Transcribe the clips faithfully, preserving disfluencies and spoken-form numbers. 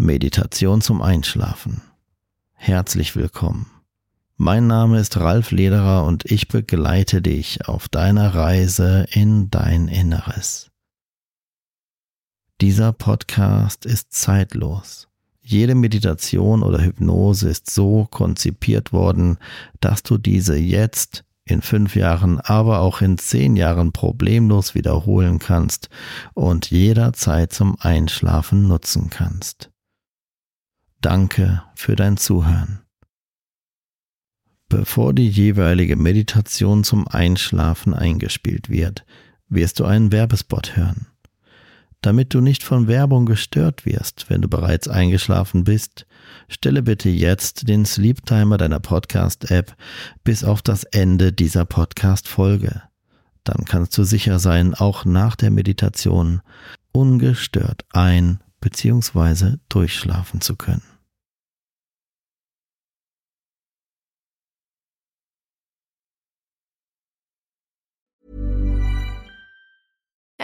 Meditation zum Einschlafen. Herzlich willkommen. Mein Name ist Ralf Lederer und ich begleite dich auf deiner Reise in dein Inneres. Dieser Podcast ist zeitlos. Jede Meditation oder Hypnose ist so konzipiert worden, dass du diese jetzt in fünf Jahren, aber auch in zehn Jahren problemlos wiederholen kannst und jederzeit zum Einschlafen nutzen kannst. Danke für dein Zuhören. Bevor die jeweilige Meditation zum Einschlafen eingespielt wird, wirst du einen Werbespot hören. Damit du nicht von Werbung gestört wirst, wenn du bereits eingeschlafen bist, stelle bitte jetzt den Sleep-Timer deiner Podcast-App bis auf das Ende dieser Podcast-Folge. Dann kannst du sicher sein, auch nach der Meditation ungestört ein- bzw. durchschlafen zu können.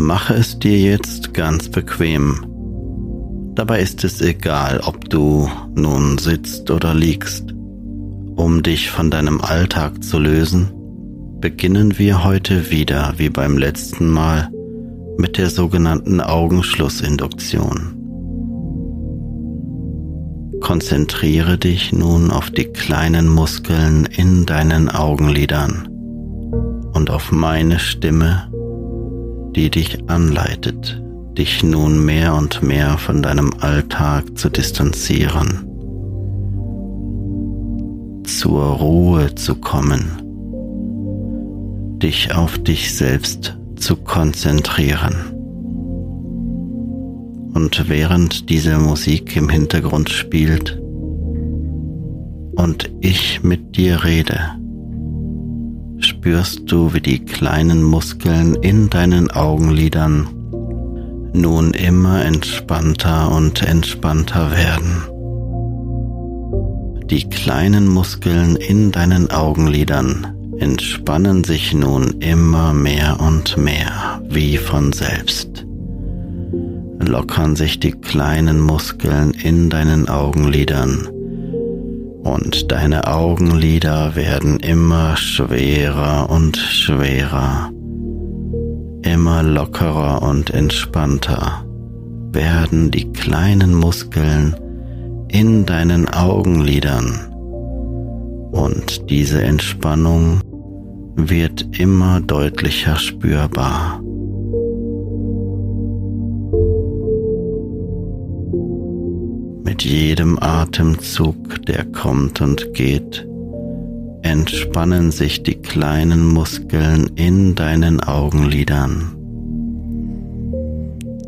Mache es dir jetzt ganz bequem. Dabei ist es egal, ob du nun sitzt oder liegst. Um dich von deinem Alltag zu lösen, beginnen wir heute wieder, wie beim letzten Mal, mit der sogenannten Augenschlussinduktion. Konzentriere dich nun auf die kleinen Muskeln in deinen Augenlidern und auf meine Stimme, die dich anleitet, dich nun mehr und mehr von deinem Alltag zu distanzieren, zur Ruhe zu kommen, dich auf dich selbst zu konzentrieren. Und während diese Musik im Hintergrund spielt und ich mit dir rede, spürst du, wie die kleinen Muskeln in deinen Augenlidern nun immer entspannter und entspannter werden. Die kleinen Muskeln in deinen Augenlidern entspannen sich nun immer mehr und mehr, wie von selbst. Lockern sich die kleinen Muskeln in deinen Augenlidern und deine Augenlider werden immer schwerer und schwerer, immer lockerer und entspannter werden die kleinen Muskeln in deinen Augenlidern und diese Entspannung wird immer deutlicher spürbar. Mit jedem Atemzug, der kommt und geht, entspannen sich die kleinen Muskeln in deinen Augenlidern.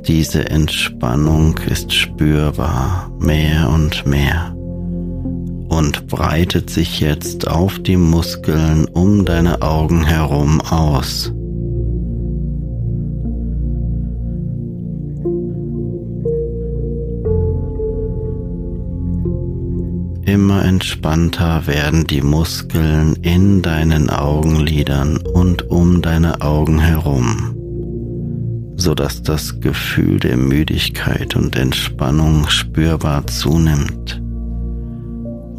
Diese Entspannung ist spürbar, mehr und mehr, und breitet sich jetzt auf die Muskeln um deine Augen herum aus. Immer entspannter werden die Muskeln in deinen Augenlidern und um deine Augen herum, sodass das Gefühl der Müdigkeit und Entspannung spürbar zunimmt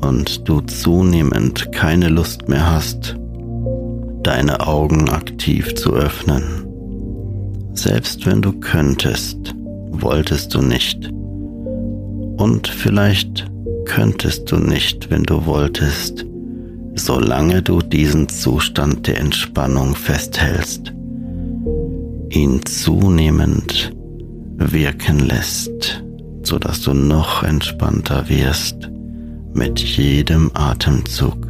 und du zunehmend keine Lust mehr hast, deine Augen aktiv zu öffnen. Selbst wenn du könntest, wolltest du nicht. Und vielleicht könntest du nicht, wenn du wolltest, solange du diesen Zustand der Entspannung festhältst, ihn zunehmend wirken lässt, sodass du noch entspannter wirst mit jedem Atemzug.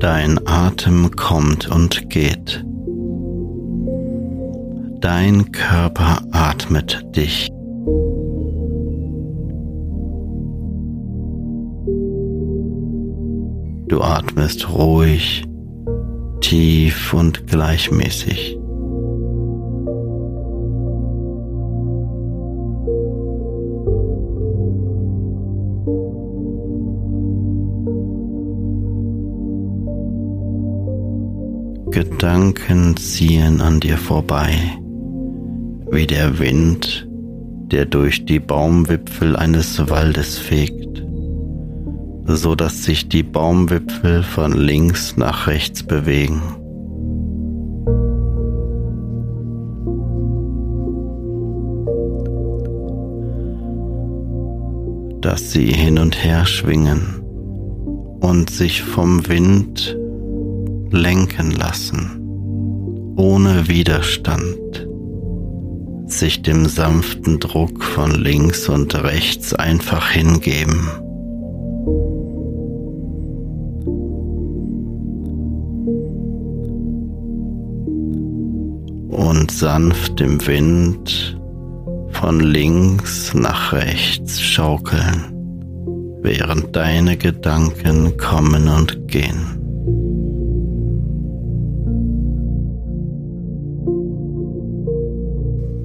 Dein Atem kommt und geht. Dein Körper atmet dich. Du atmest ruhig, tief und gleichmäßig. Gedanken ziehen an dir vorbei, wie der Wind, der durch die Baumwipfel eines Waldes fegt, so dass sich die Baumwipfel von links nach rechts bewegen. Dass sie hin und her schwingen und sich vom Wind lenken lassen, ohne Widerstand, sich dem sanften Druck von links und rechts einfach hingeben. Und sanft im Wind von links nach rechts schaukeln, während deine Gedanken kommen und gehen.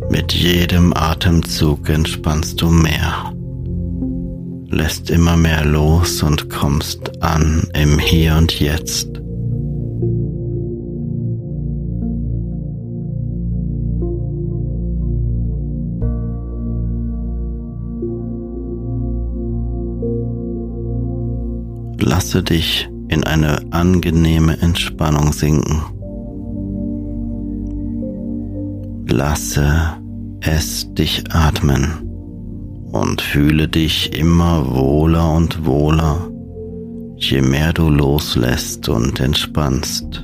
Mit jedem Atemzug entspannst du mehr, lässt immer mehr los und kommst an im Hier und Jetzt. Lasse dich in eine angenehme Entspannung sinken. Lasse es dich atmen und fühle dich immer wohler und wohler, je mehr du loslässt und entspannst.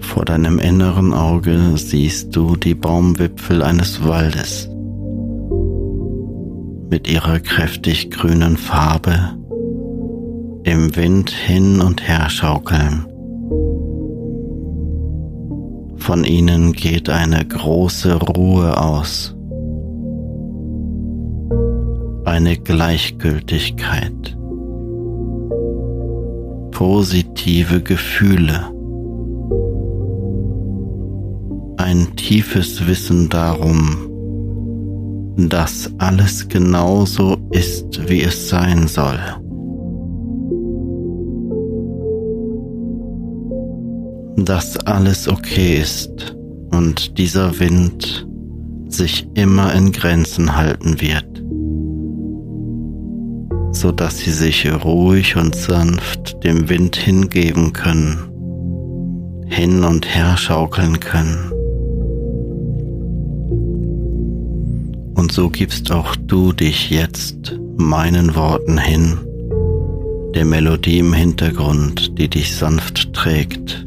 Vor deinem inneren Auge siehst du die Baumwipfel eines Waldes. Mit ihrer kräftig grünen Farbe im Wind hin und her schaukeln. Von ihnen geht eine große Ruhe aus. Eine Gleichgültigkeit. Positive Gefühle. Ein tiefes Wissen darum, dass alles genauso ist, wie es sein soll. Dass alles okay ist und dieser Wind sich immer in Grenzen halten wird, sodass sie sich ruhig und sanft dem Wind hingeben können, hin und her schaukeln können. Und so gibst auch du dich jetzt meinen Worten hin, der Melodie im Hintergrund, die dich sanft trägt.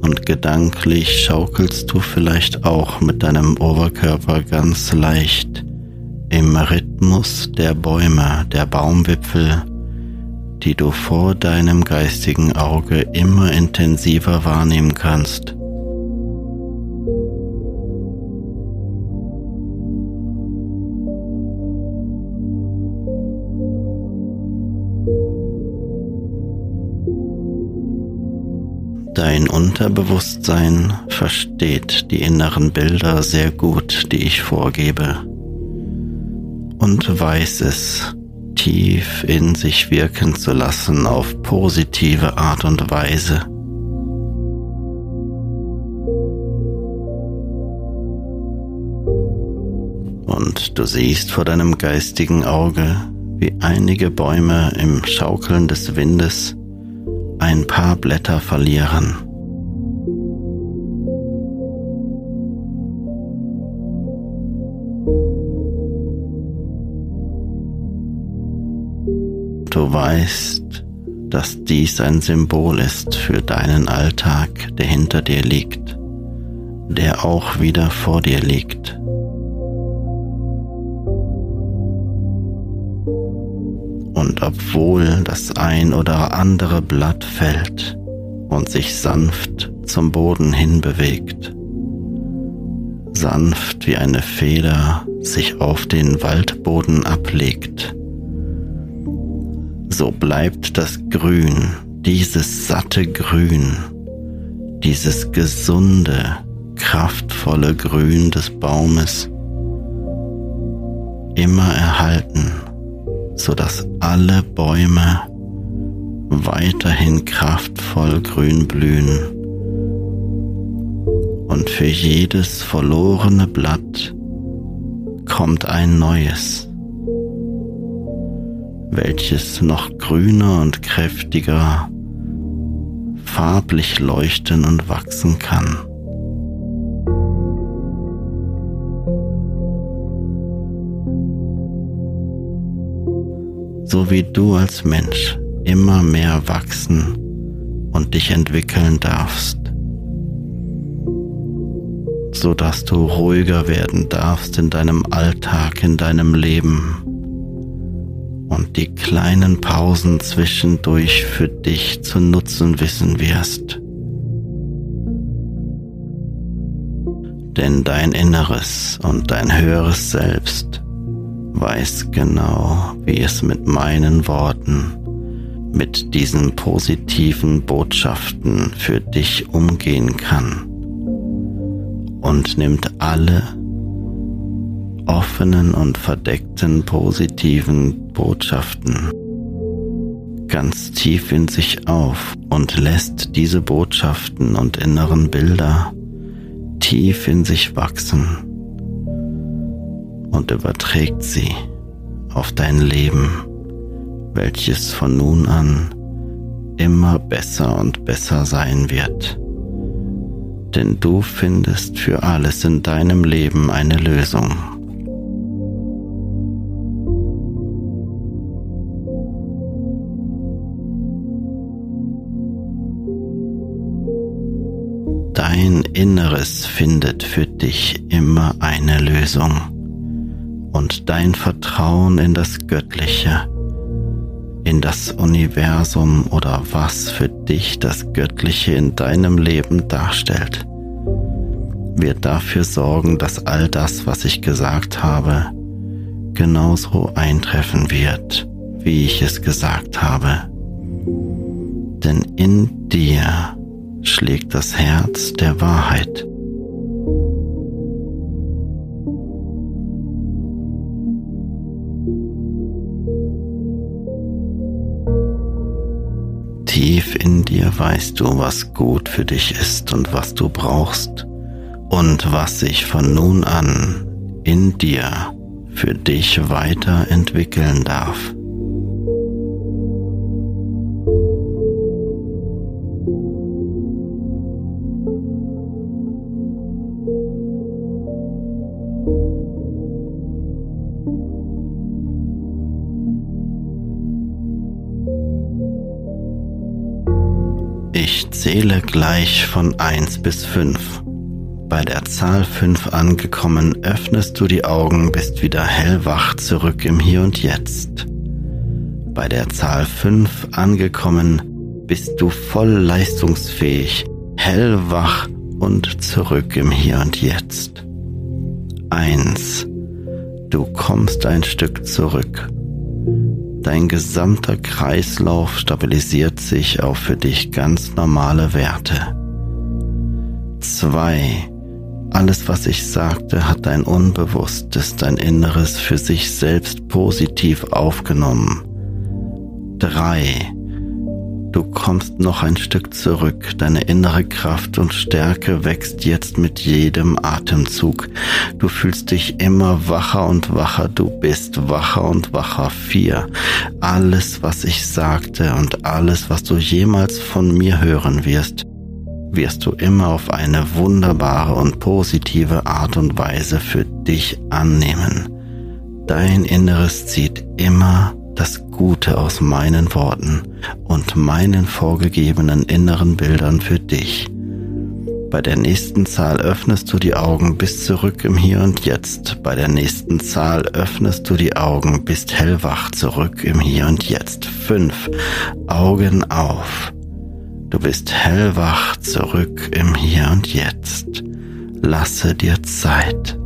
Und gedanklich schaukelst du vielleicht auch mit deinem Oberkörper ganz leicht im Rhythmus der Bäume, der Baumwipfel, die du vor deinem geistigen Auge immer intensiver wahrnehmen kannst. Dein Unterbewusstsein versteht die inneren Bilder sehr gut, die ich vorgebe, und weiß es, tief in sich wirken zu lassen auf positive Art und Weise. Und du siehst vor deinem geistigen Auge, wie einige Bäume im Schaukeln des Windes ein paar Blätter verlieren. Du weißt, dass dies ein Symbol ist für deinen Alltag, der hinter dir liegt, der auch wieder vor dir liegt. Und obwohl das ein oder andere Blatt fällt und sich sanft zum Boden hinbewegt, sanft wie eine Feder sich auf den Waldboden ablegt, so bleibt das Grün, dieses satte Grün, dieses gesunde, kraftvolle Grün des Baumes immer erhalten, sodass alle Bäume weiterhin kraftvoll grün blühen und für jedes verlorene Blatt kommt ein neues, welches noch grüner und kräftiger farblich leuchten und wachsen kann. So wie du als Mensch immer mehr wachsen und dich entwickeln darfst, sodass du ruhiger werden darfst in deinem Alltag, in deinem Leben und die kleinen Pausen zwischendurch für dich zu nutzen wissen wirst. Denn dein Inneres und dein höheres Selbst weiß genau, wie es mit meinen Worten, mit diesen positiven Botschaften für dich umgehen kann und nimmt alle offenen und verdeckten positiven Botschaften ganz tief in sich auf und lässt diese Botschaften und inneren Bilder tief in sich wachsen und überträgt sie auf dein Leben, welches von nun an immer besser und besser sein wird. Denn du findest für alles in deinem Leben eine Lösung. Dein Inneres findet für dich immer eine Lösung. Und dein Vertrauen in das Göttliche, in das Universum oder was für dich das Göttliche in deinem Leben darstellt, wird dafür sorgen, dass all das, was ich gesagt habe, genauso eintreffen wird, wie ich es gesagt habe. Denn in dir schlägt das Herz der Wahrheit. Tief in dir weißt du, was gut für dich ist und was du brauchst und was sich von nun an in dir für dich weiterentwickeln darf. Ich zähle gleich von eins bis fünf. Bei der Zahl fünf angekommen, öffnest du die Augen, bist wieder hellwach zurück im Hier und Jetzt. Bei der Zahl fünf angekommen, bist du voll leistungsfähig, hellwach und zurück im Hier und Jetzt. eins. Du kommst ein Stück zurück. Dein gesamter Kreislauf stabilisiert sich auf für dich ganz normale Werte. zwei. Alles, was ich sagte, hat dein Unbewusstes, dein Inneres für sich selbst positiv aufgenommen. drei. Du kommst noch ein Stück zurück, deine innere Kraft und Stärke wächst jetzt mit jedem Atemzug. Du fühlst dich immer wacher und wacher, du bist wacher und wacher. vier. Alles, was ich sagte und alles, was du jemals von mir hören wirst, wirst du immer auf eine wunderbare und positive Art und Weise für dich annehmen. Dein Inneres zieht immer das Gute aus meinen Worten und meinen vorgegebenen inneren Bildern für dich. Bei der nächsten Zahl öffnest du die Augen, bist zurück im Hier und Jetzt. Bei der nächsten Zahl öffnest du die Augen, bist hellwach zurück im Hier und Jetzt. fünf. Augen auf. Du bist hellwach zurück im Hier und Jetzt. Lasse dir Zeit.